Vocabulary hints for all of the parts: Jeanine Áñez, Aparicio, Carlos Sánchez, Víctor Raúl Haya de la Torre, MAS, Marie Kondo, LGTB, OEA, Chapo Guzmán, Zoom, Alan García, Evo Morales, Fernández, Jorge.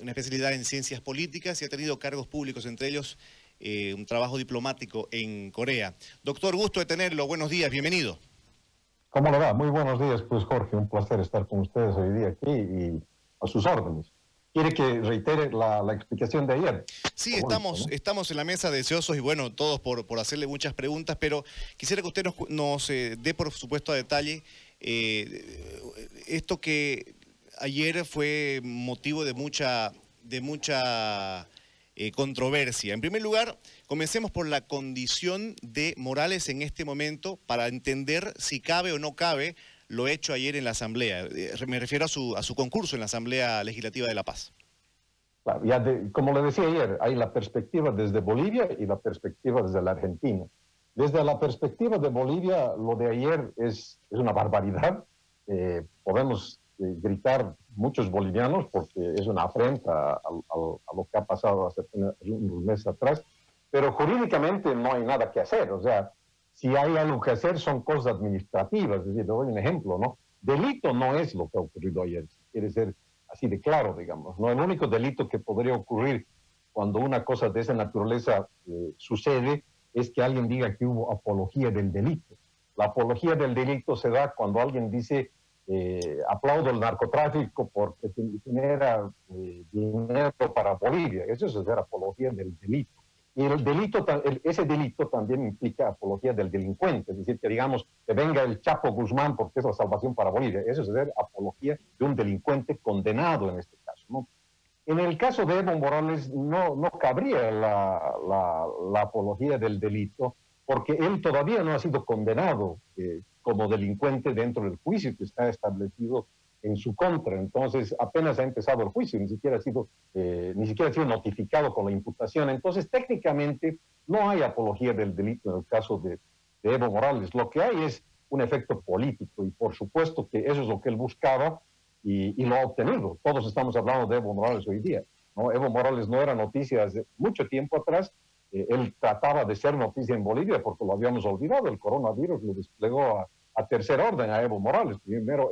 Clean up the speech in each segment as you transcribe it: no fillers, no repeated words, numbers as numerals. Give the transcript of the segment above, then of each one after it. una especialidad en ciencias políticas y ha tenido cargos públicos, entre ellos un trabajo diplomático en Corea. Doctor, gusto de tenerlo. Buenos días, bienvenido. ¿Cómo le va? Muy buenos días, pues, Jorge. Un placer estar con ustedes hoy día aquí y a sus órdenes. ¿Quiere que reitere la explicación de ayer? Sí, estamos en la mesa deseosos y bueno, todos por hacerle muchas preguntas, pero quisiera que usted nos dé, por supuesto, a detalle esto que ayer fue motivo de mucha controversia. En primer lugar, comencemos por la condición de Morales en este momento para entender si cabe o no cabe lo hecho ayer en la Asamblea. Me refiero a su concurso en la Asamblea Legislativa de La Paz. Claro, como le decía ayer, hay la perspectiva desde Bolivia y la perspectiva desde la Argentina. Desde la perspectiva de Bolivia, lo de ayer es una barbaridad. Podemos gritar muchos bolivianos porque es una afrenta a lo que ha pasado hace unos meses atrás, pero jurídicamente no hay nada que hacer, o sea, si hay algo que hacer, son cosas administrativas. Es decir, te doy un ejemplo, ¿no? Delito no es lo que ha ocurrido ayer, quiere ser así de claro, digamos, ¿no? El único delito que podría ocurrir cuando una cosa de esa naturaleza sucede es que alguien diga que hubo apología del delito. La apología del delito se da cuando alguien dice, aplaudo el narcotráfico porque genera dinero para Bolivia. Eso es hacer apología del delito. Y el delito, ese delito también implica apología del delincuente, es decir, que digamos, que venga el Chapo Guzmán porque es la salvación para Bolivia. Eso es hacer apología de un delincuente condenado en este caso, ¿no? En el caso de Evo Morales no cabría la apología del delito, porque él todavía no ha sido condenado como delincuente dentro del juicio que está establecido en su contra. Entonces apenas ha empezado el juicio, ni siquiera ha sido notificado con la imputación. Entonces técnicamente no hay apología del delito en el caso de Evo Morales. Lo que hay es un efecto político y por supuesto que eso es lo que él buscaba y lo ha obtenido. Todos estamos hablando de Evo Morales hoy día, ¿no? Evo Morales no era noticia hace mucho tiempo atrás. Él trataba de ser noticia en Bolivia porque lo habíamos olvidado. El coronavirus lo desplegó a tercer orden a Evo Morales. Primero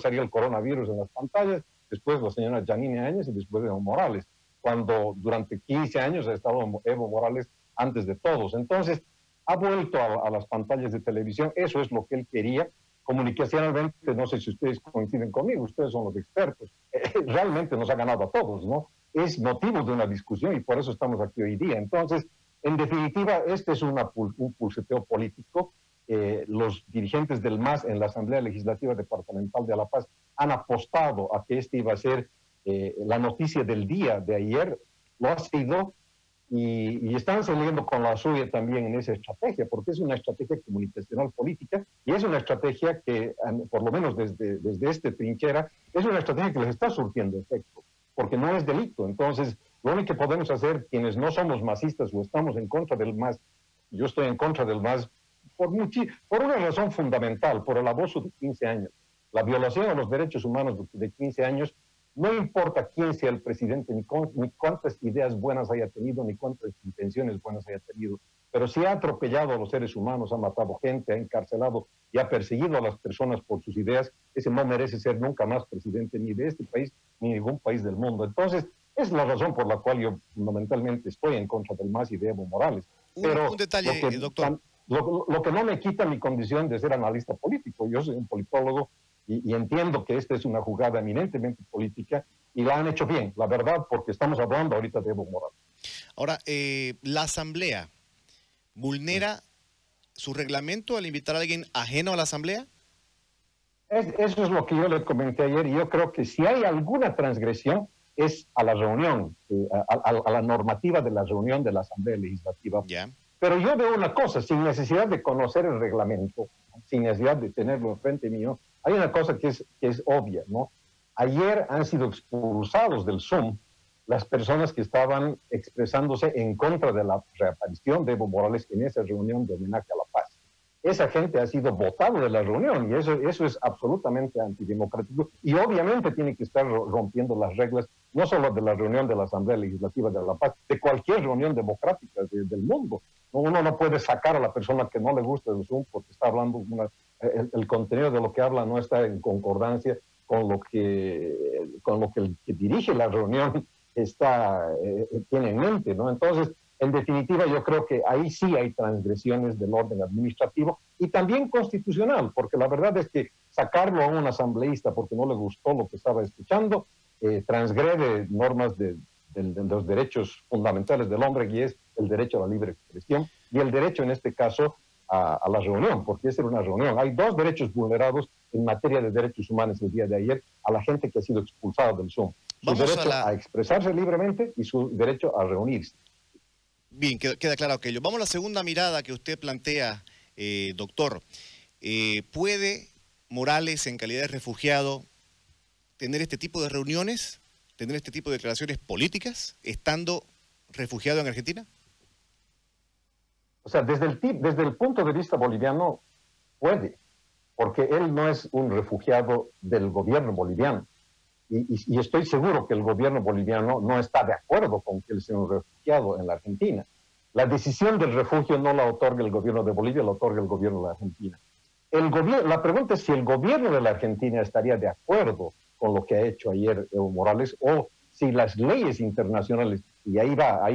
salía el coronavirus en las pantallas, después la señora Jeanine Áñez y después Evo Morales, cuando durante 15 años ha estado Evo Morales antes de todos. Entonces, ha vuelto a las pantallas de televisión. Eso es lo que él quería. Comunicacionalmente, no sé si ustedes coinciden conmigo, ustedes son los expertos. Realmente nos ha ganado a todos, ¿no? Es motivo de una discusión y por eso estamos aquí hoy día. Entonces, en definitiva, este es un pulseteo político. Los dirigentes del MAS en la Asamblea Legislativa Departamental de La Paz han apostado a que este iba a ser la noticia del día de ayer. Lo ha sido y están saliendo con la suya también en esa estrategia, porque es una estrategia comunicacional política y es una estrategia que, por lo menos desde esta trinchera, es una estrategia que les está surtiendo efecto, porque no es delito. Entonces, lo único que podemos hacer quienes no somos masistas o estamos en contra del MAS, yo estoy en contra del MAS, por una razón fundamental, por el abuso de 15 años, la violación a los derechos humanos de 15 años. No importa quién sea el presidente, ni cuántas ideas buenas haya tenido, ni cuántas intenciones buenas haya tenido, pero si ha atropellado a los seres humanos, ha matado gente, ha encarcelado y ha perseguido a las personas por sus ideas, ese no merece ser nunca más presidente ni de este país, ni de ningún país del mundo. Entonces, es la razón por la cual yo fundamentalmente estoy en contra del MAS y de Evo Morales. Pero un detalle, doctor. Lo que no me quita mi condición de ser analista político. Yo soy un politólogo y entiendo que esta es una jugada eminentemente política y la han hecho bien, la verdad, porque estamos hablando ahorita de Evo Morales. Ahora, la Asamblea vulnera su reglamento al invitar a alguien ajeno a la Asamblea. Eso es lo que yo le comenté ayer y yo creo que si hay alguna transgresión es a la reunión, a la normativa de la reunión de la Asamblea Legislativa. Ya. Pero yo veo una cosa, sin necesidad de conocer el reglamento, sin necesidad de tenerlo enfrente mío, hay una cosa que es obvia, ¿no? Ayer han sido expulsados del Zoom las personas que estaban expresándose en contra de la reaparición de Evo Morales en esa reunión de homenaje a La Paz. Esa gente ha sido votada de la reunión y eso es absolutamente antidemocrático y obviamente tiene que estar rompiendo las reglas, no solo de la reunión de la Asamblea Legislativa de La Paz, de cualquier reunión democrática del mundo. Uno no puede sacar a la persona que no le gusta del Zoom porque está hablando, el contenido de lo que habla no está en concordancia con lo que dirige la reunión tiene en mente, ¿no? Entonces, en definitiva, yo creo que ahí sí hay transgresiones del orden administrativo y también constitucional, porque la verdad es que sacarlo a un asambleísta porque no le gustó lo que estaba escuchando, transgrede normas de los derechos fundamentales del hombre, y es el derecho a la libre expresión y el derecho, en este caso, a la reunión, porque es una reunión. Hay dos derechos vulnerados en materia de derechos humanos el día de ayer a la gente que ha sido expulsada del Zoom. Su derecho a expresarse libremente y su derecho a reunirse. Bien, queda claro aquello. Vamos a la segunda mirada que usted plantea, doctor. ¿Puede Morales, en calidad de refugiado, tener este tipo de reuniones, tener este tipo de declaraciones políticas, estando refugiado en Argentina? O sea, desde el punto de vista boliviano, puede, porque él no es un refugiado del gobierno boliviano. Y estoy seguro que el gobierno boliviano no está de acuerdo con que él sea un refugiado en la Argentina. La decisión del refugio no la otorga el gobierno de Bolivia, la otorga el gobierno de la Argentina. La pregunta es si el gobierno de la Argentina estaría de acuerdo con lo que ha hecho ayer Evo Morales, o si las leyes internacionales, y ahí va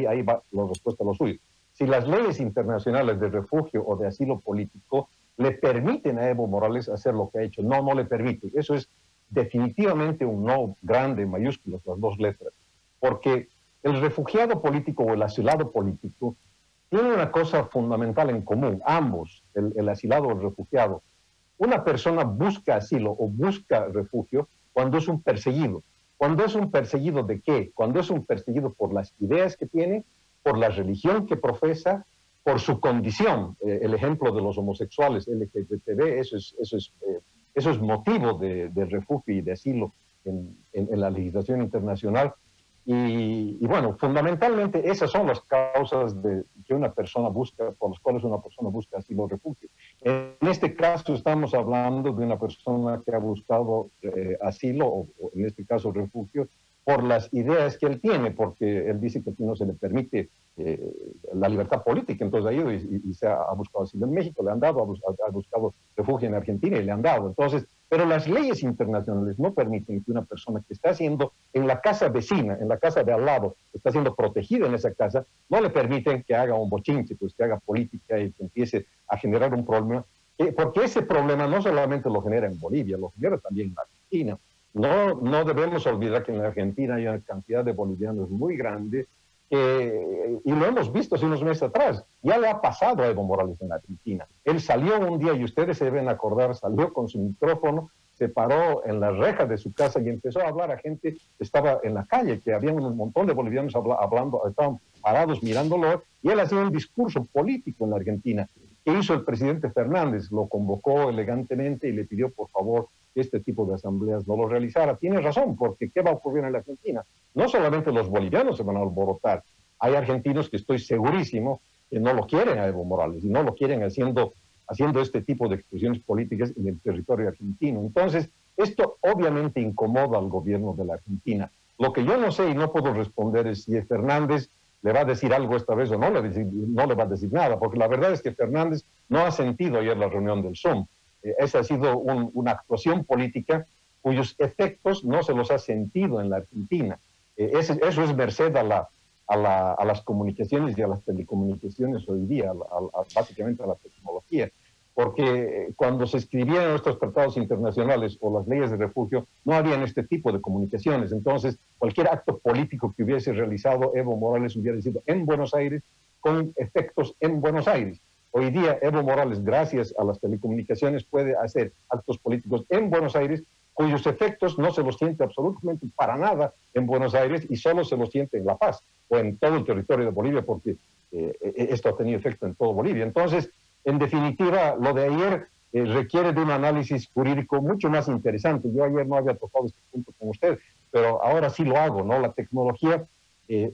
la respuesta a lo suyo, si las leyes internacionales de refugio o de asilo político le permiten a Evo Morales hacer lo que ha hecho. No, no le permite. Eso es definitivamente un no grande, en mayúsculas, las dos letras, porque el refugiado político o el asilado político tiene una cosa fundamental en común, ambos, el asilado o el refugiado. Una persona busca asilo o busca refugio cuando es un perseguido. ¿Cuando es un perseguido de qué? Cuando es un perseguido por las ideas que tiene, por la religión que profesa, por su condición. El ejemplo de los homosexuales, LGTB, eso es motivo de refugio y de asilo en la legislación internacional. Y bueno, fundamentalmente esas son las causas que una persona busca, por las cuales una persona busca asilo o refugio. En este caso estamos hablando de una persona que ha buscado asilo o en este caso refugio por las ideas que él tiene, porque él dice que aquí no se le permite la libertad política, entonces ha ido y se ha buscado asilo en México, le han dado, ha buscado refugio en Argentina y le han dado. Entonces, pero las leyes internacionales no permiten que una persona que está siendo en la casa vecina, en la casa de al lado, está siendo protegida en esa casa, no le permiten que haga un bochinche, pues que haga política y que empiece a generar un problema, porque ese problema no solamente lo genera en Bolivia, lo genera también en Argentina. No debemos olvidar que en la Argentina hay una cantidad de bolivianos muy grande, y lo hemos visto hace unos meses atrás, ya le ha pasado a Evo Morales en la Argentina. Él salió un día, y ustedes se deben acordar, salió con su micrófono, se paró en la reja de su casa y empezó a hablar a gente que estaba en la calle, que había un montón de bolivianos hablando, estaban parados mirándolo, y él hacía un discurso político en la Argentina, que hizo el presidente Fernández, lo convocó elegantemente y le pidió por favor que este tipo de asambleas no lo realizara. Tiene razón, porque ¿qué va a ocurrir en la Argentina? No solamente los bolivianos se van a alborotar, hay argentinos que estoy segurísimo que no lo quieren a Evo Morales y no lo quieren haciendo este tipo de expresiones políticas en el territorio argentino. Entonces, esto obviamente incomoda al gobierno de la Argentina. Lo que yo no sé y no puedo responder es si Fernández le va a decir algo esta vez o no le va a decir nada, porque la verdad es que Fernández no ha sentido ayer la reunión del Zoom. Esa ha sido una actuación política cuyos efectos no se los ha sentido en la Argentina. Eso es merced a las comunicaciones y a las telecomunicaciones hoy día, básicamente a la tecnología, porque cuando se escribieron estos tratados internacionales o las leyes de refugio, no habían este tipo de comunicaciones. Entonces, cualquier acto político que hubiese realizado Evo Morales hubiera sido en Buenos Aires, con efectos en Buenos Aires. Hoy día, Evo Morales, gracias a las telecomunicaciones, puede hacer actos políticos en Buenos Aires, cuyos efectos no se los siente absolutamente para nada en Buenos Aires y solo se los siente en La Paz o en todo el territorio de Bolivia, porque esto ha tenido efecto en todo Bolivia. Entonces, en definitiva, lo de ayer requiere de un análisis jurídico mucho más interesante. Yo ayer no había tocado este punto con usted, pero ahora sí lo hago, ¿no? La tecnología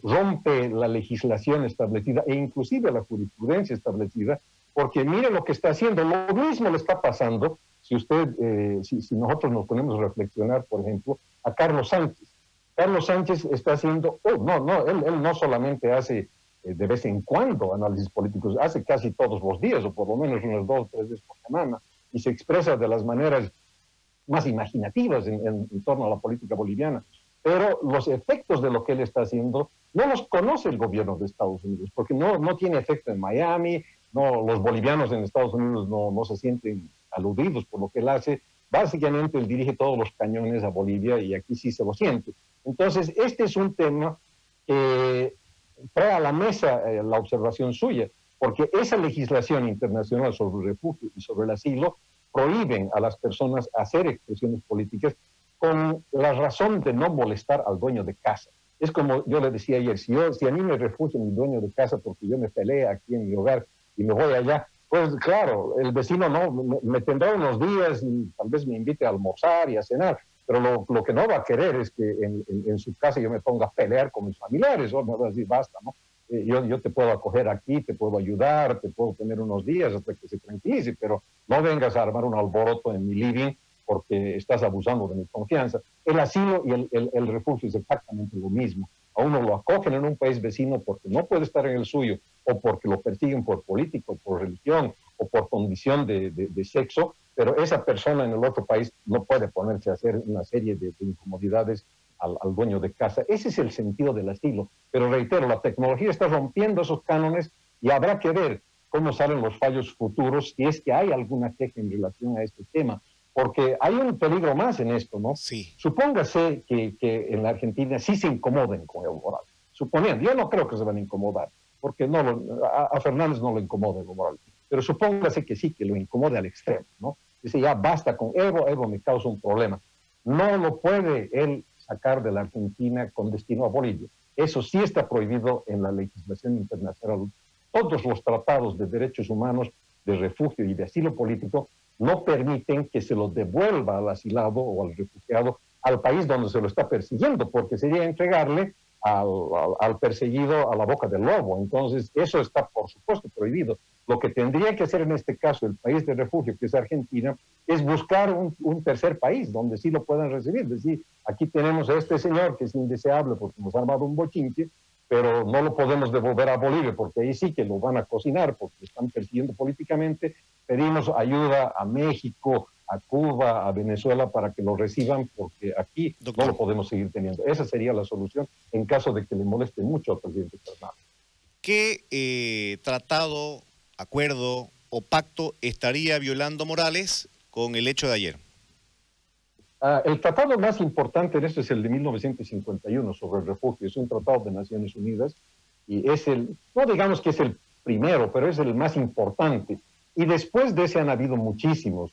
rompe la legislación establecida e inclusive la jurisprudencia establecida, porque mire lo que está haciendo, lo mismo le está pasando. Si usted, si nosotros nos ponemos a reflexionar, por ejemplo, a Carlos Sánchez. Carlos Sánchez está haciendo, él no solamente hace de vez en cuando análisis políticos, hace casi todos los días, o por lo menos unas 2 o 3 veces por semana, y se expresa de las maneras más imaginativas en torno a la política boliviana. Pero los efectos de lo que él está haciendo no los conoce el gobierno de Estados Unidos, porque no tiene efecto en Miami, los bolivianos en Estados Unidos no se sienten aludidos por lo que él hace. Básicamente él dirige todos los cañones a Bolivia y aquí sí se lo siente. Entonces, este es un tema que trae a la mesa la observación suya, porque esa legislación internacional sobre el refugio y sobre el asilo prohíben a las personas hacer expresiones políticas con la razón de no molestar al dueño de casa. Es como yo le decía ayer, si a mí me refugia mi dueño de casa porque yo me pelea aquí en mi hogar y me voy allá, pues claro, el vecino me tendrá unos días y tal vez me invite a almorzar y a cenar, pero lo que no va a querer es que en su casa yo me ponga a pelear con mis familiares, o me va a decir basta, ¿no? Yo te puedo acoger aquí, te puedo ayudar, te puedo tener unos días hasta que se tranquilice, pero no vengas a armar un alboroto en mi living porque estás abusando de mi confianza. El asilo y el refugio es exactamente lo mismo. A uno lo acogen en un país vecino porque no puede estar en el suyo, o porque lo persiguen por político, por religión o por condición de sexo, pero esa persona en el otro país no puede ponerse a hacer una serie de incomodidades al dueño de casa. Ese es el sentido del asilo. Pero reitero, la tecnología está rompiendo esos cánones y habrá que ver cómo salen los fallos futuros, si es que hay alguna queja en relación a este tema. Porque hay un peligro más en esto, ¿no? Sí. Supóngase que en la Argentina sí se incomoden con Evo Morales. Suponiendo, yo no creo que se van a incomodar, porque a Fernández no lo incomoda Evo Morales. Pero supóngase que sí, que lo incomode al extremo, ¿no? Dice, ya basta con Evo, Evo me causa un problema. No lo puede él sacar de la Argentina con destino a Bolivia. Eso sí está prohibido en la legislación internacional. Todos los tratados de derechos humanos, de refugio y de asilo político no permiten que se lo devuelva al asilado o al refugiado al país donde se lo está persiguiendo, porque sería entregarle al perseguido a la boca del lobo. Entonces, eso está, por supuesto, prohibido. Lo que tendría que hacer en este caso el país de refugio, que es Argentina, es buscar un tercer país donde sí lo puedan recibir. Es decir, aquí tenemos a este señor que es indeseable porque nos ha armado un bochinche, pero no lo podemos devolver a Bolivia porque ahí sí que lo van a cocinar porque están persiguiendo políticamente. Pedimos ayuda a México, a Cuba, a Venezuela para que lo reciban porque aquí no lo podemos seguir teniendo. Esa sería la solución en caso de que le moleste mucho al presidente Fernández. ¿Qué tratado, acuerdo o pacto estaría violando Morales con el hecho de ayer? El tratado más importante en esto es el de 1951 sobre el refugio. Es un tratado de Naciones Unidas y es no digamos que es el primero, pero es el más importante. Y después de ese han habido muchísimos.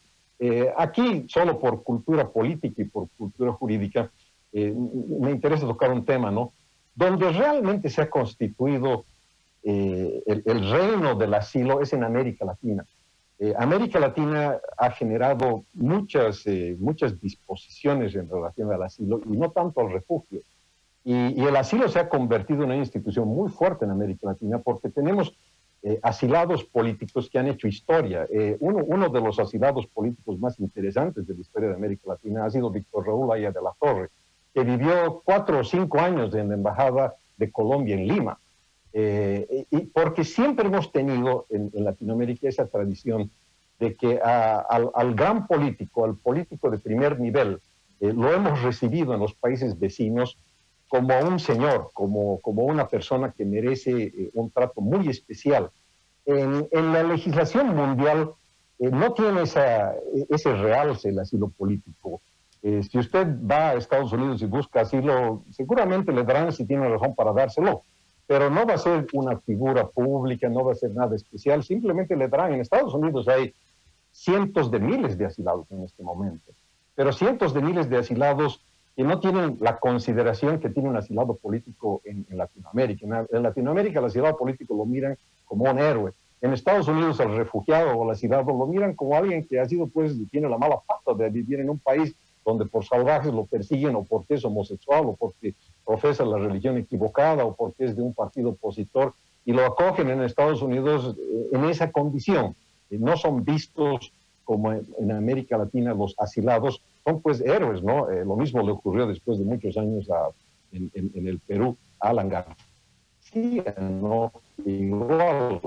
Aquí, solo por cultura política y por cultura jurídica, me interesa tocar un tema, ¿no? Donde realmente se ha constituido el reino del asilo es en América Latina. América Latina ha generado muchas disposiciones en relación al asilo y no tanto al refugio. Y el asilo se ha convertido en una institución muy fuerte en América Latina porque tenemos asilados políticos que han hecho historia. Uno de los asilados políticos más interesantes de la historia de América Latina ha sido Víctor Raúl Haya de la Torre, que vivió 4 o 5 años en la Embajada de Colombia en Lima, y porque siempre hemos tenido en Latinoamérica esa tradición de que al gran político, al político de primer nivel, lo hemos recibido en los países vecinos como un señor, como una persona que merece un trato muy especial. En la legislación mundial no tiene ese realce el asilo político. Si usted va a Estados Unidos y busca asilo, seguramente le darán si tiene razón para dárselo, pero no va a ser una figura pública, no va a ser nada especial, simplemente le darán. En Estados Unidos hay cientos de miles de asilados en este momento, pero cientos de miles de asilados que no tienen la consideración que tiene un asilado político en Latinoamérica. En Latinoamérica el asilado político lo miran como un héroe. En Estados Unidos el refugiado o el asilado lo miran como alguien que tiene la mala pata de vivir en un país donde por salvajes lo persiguen o porque es homosexual o porque profesa la religión equivocada o porque es de un partido opositor y lo acogen en Estados Unidos en esa condición. No son vistos como en América Latina los asilados son pues héroes, ¿no? Lo mismo le ocurrió después de muchos años en el Perú, a Alan García, ¿no? Igual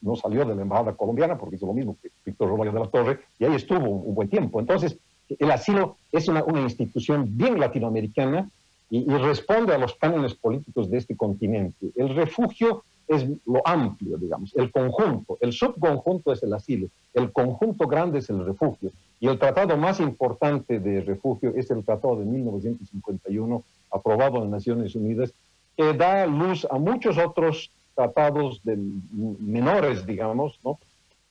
no salió de la embajada colombiana porque hizo lo mismo que Víctor Raúl Haya de la Torre, y ahí estuvo un buen tiempo. Entonces, el asilo es una institución bien latinoamericana y responde a los cánones políticos de este continente. El refugio es lo amplio, digamos, el conjunto. El subconjunto es el asilo, el conjunto grande es el refugio. Y el tratado más importante de refugio es el Tratado de 1951, aprobado en Naciones Unidas, que da luz a muchos otros tratados menores, digamos, ¿no?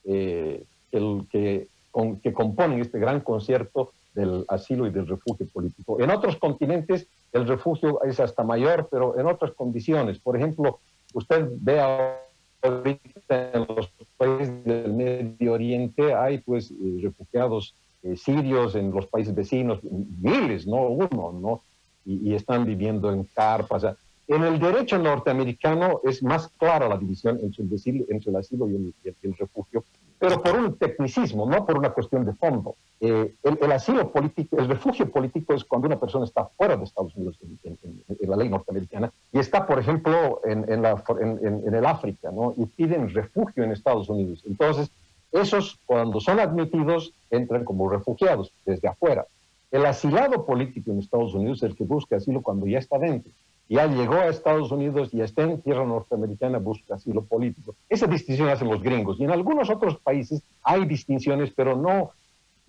Que componen este gran concierto del asilo y del refugio político. En otros continentes el refugio es hasta mayor, pero en otras condiciones. Por ejemplo, usted ve ahorita en los países del Medio Oriente hay pues refugiados sirios en los países vecinos, miles, no uno, ¿no? Y están viviendo en carpas. En el derecho norteamericano es más clara la división entre el asilo y el refugio, pero por un tecnicismo, no por una cuestión de fondo. El asilo político, el refugio político es cuando una persona está fuera de Estados Unidos en la ley norteamericana y está, por ejemplo, en el África, ¿no? Y piden refugio en Estados Unidos. Entonces, esos cuando son admitidos entran como refugiados desde afuera. El asilado político en Estados Unidos es el que busca asilo cuando ya está dentro. Ya llegó a Estados Unidos y está en tierra norteamericana, busca asilo político. Esa distinción hacen los gringos. Y en algunos otros países hay distinciones, pero no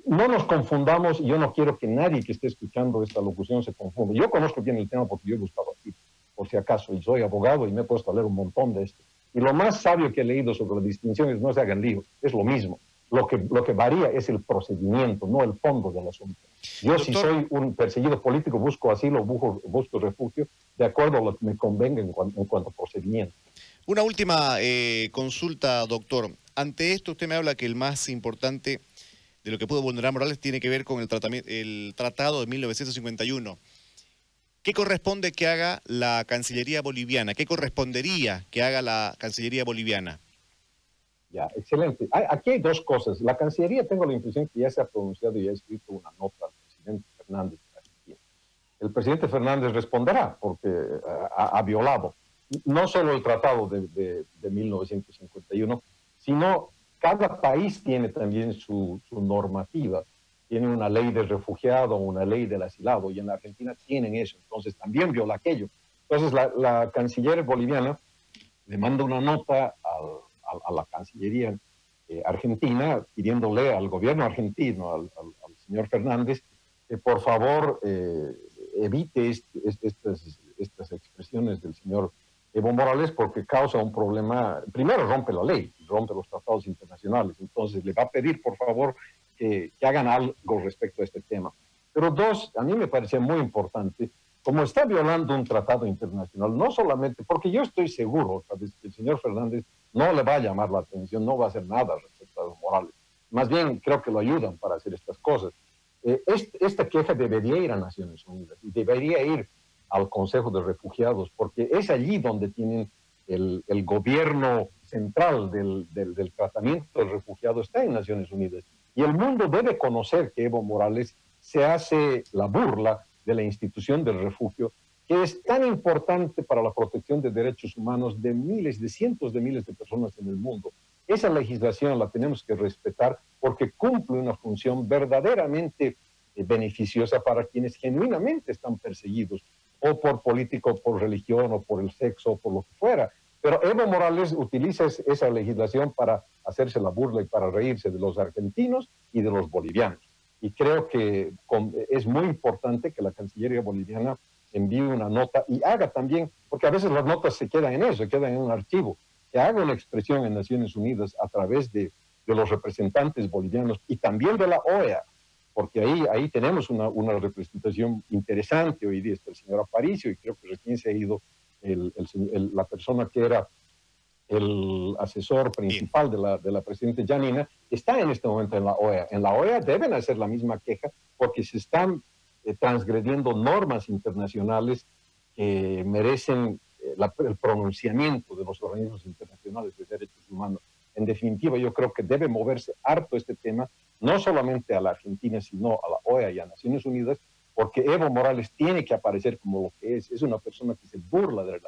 nos confundamos. Y yo no quiero que nadie que esté escuchando esta locución se confunda. Yo conozco bien el tema porque yo he estado aquí, por si acaso. Y soy abogado y me he puesto a leer un montón de esto. Y lo más sabio que he leído sobre las distinciones, no se hagan lío, es lo mismo. Lo que varía es el procedimiento, no el fondo del asunto. Yo, doctor, si soy un perseguido político, busco asilo, busco refugio, de acuerdo a lo que me convenga en cuanto a procedimiento. Una última consulta, doctor. Ante esto, usted me habla que el más importante de lo que pudo vulnerar Morales tiene que ver con el Tratado de 1951. ¿Qué corresponde que haga la Cancillería boliviana? ¿Qué correspondería que haga la Cancillería boliviana? Ya, excelente. Aquí hay dos cosas. La Cancillería, tengo la impresión que ya se ha pronunciado y ha escrito una nota al presidente Fernández. El presidente Fernández responderá porque ha violado no solo el tratado de 1951, sino cada país tiene también su normativa. Tiene una ley del refugiado, una ley del asilado, y en la Argentina tienen eso. Entonces también viola aquello. Entonces la canciller boliviana le manda una nota a la Cancillería argentina, pidiéndole al gobierno argentino, al señor Fernández, que por favor evite estas expresiones del señor Evo Morales, porque causa un problema. Primero rompe la ley, rompe los tratados internacionales, entonces le va a pedir por favor que hagan algo respecto a este tema. Pero dos, a mí me parecía muy importante, como está violando un tratado internacional, no solamente, porque yo estoy seguro, ¿sabes?, que el señor Fernández no le va a llamar la atención, no va a hacer nada respecto a los Morales. Más bien, creo que lo ayudan para hacer estas cosas. Esta queja debería ir a Naciones Unidas y debería ir al Consejo de Refugiados, porque es allí donde tienen el gobierno central del tratamiento del refugiado, está en Naciones Unidas. Y el mundo debe conocer que Evo Morales se hace la burla de la institución del refugio, que es tan importante para la protección de derechos humanos de miles, de cientos de miles de personas en el mundo. Esa legislación la tenemos que respetar porque cumple una función verdaderamente beneficiosa para quienes genuinamente están perseguidos, o por político, por religión, o por el sexo, o por lo que fuera. Pero Evo Morales utiliza esa legislación para hacerse la burla y para reírse de los argentinos y de los bolivianos. Y creo que es muy importante que la Cancillería boliviana envíe una nota y haga también, porque a veces las notas se quedan en eso, quedan en un archivo, que haga una expresión en Naciones Unidas a través de los representantes bolivianos y también de la OEA, porque ahí tenemos una representación interesante. Hoy día está el señor Aparicio y creo que recién se ha ido la persona que era el asesor principal de la presidenta Jeanine, está en este momento en la OEA. En la OEA deben hacer la misma queja porque se están transgrediendo normas internacionales que merecen el pronunciamiento de los organismos internacionales de derechos humanos. En definitiva, yo creo que debe moverse harto este tema, no solamente a la Argentina, sino a la OEA y a Naciones Unidas, porque Evo Morales tiene que aparecer como lo que es una persona que se burla de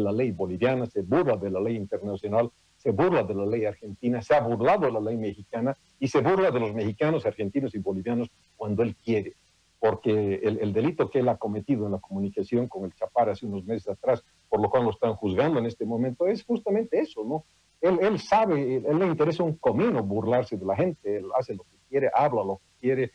la ley boliviana, se burla de la ley internacional, se burla de la ley argentina, se ha burlado de la ley mexicana y se burla de los mexicanos, argentinos y bolivianos cuando él quiere. Porque el delito que él ha cometido en la comunicación con el Chapar hace unos meses atrás, por lo cual lo están juzgando en este momento, es justamente eso, ¿no? Él sabe, él le interesa un comino burlarse de la gente, él hace lo que quiere, habla lo que quiere,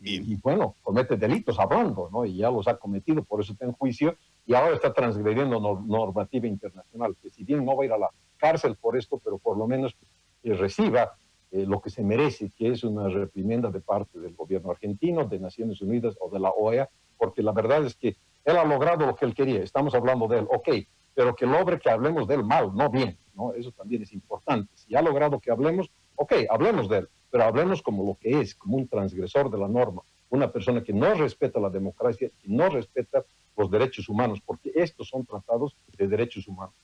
y bueno, comete delitos hablando, ¿no? Y ya los ha cometido, por eso está en juicio, y ahora está transgrediendo normativa internacional, que si bien no va a ir a la cárcel por esto, pero por lo menos reciba lo que se merece, que es una reprimenda de parte del gobierno argentino, de Naciones Unidas o de la OEA, porque la verdad es que él ha logrado lo que él quería, estamos hablando de él, ok, pero que logre que hablemos de él mal, no bien, ¿no? Eso también es importante. Si ha logrado que hablemos, ok, hablemos de él, pero hablemos como lo que es, como un transgresor de la norma, una persona que no respeta la democracia, que no respeta los derechos humanos, porque estos son tratados de derechos humanos.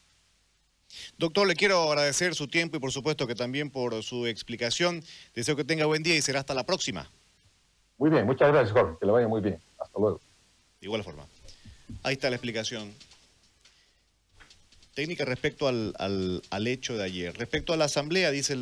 Doctor, le quiero agradecer su tiempo y por supuesto que también por su explicación. Deseo que tenga buen día y será hasta la próxima. Muy bien, muchas gracias, Jorge, que le vaya muy bien. Hasta luego. De igual forma. Ahí está la explicación técnica respecto al hecho de ayer. Respecto a la asamblea, dice el doctor.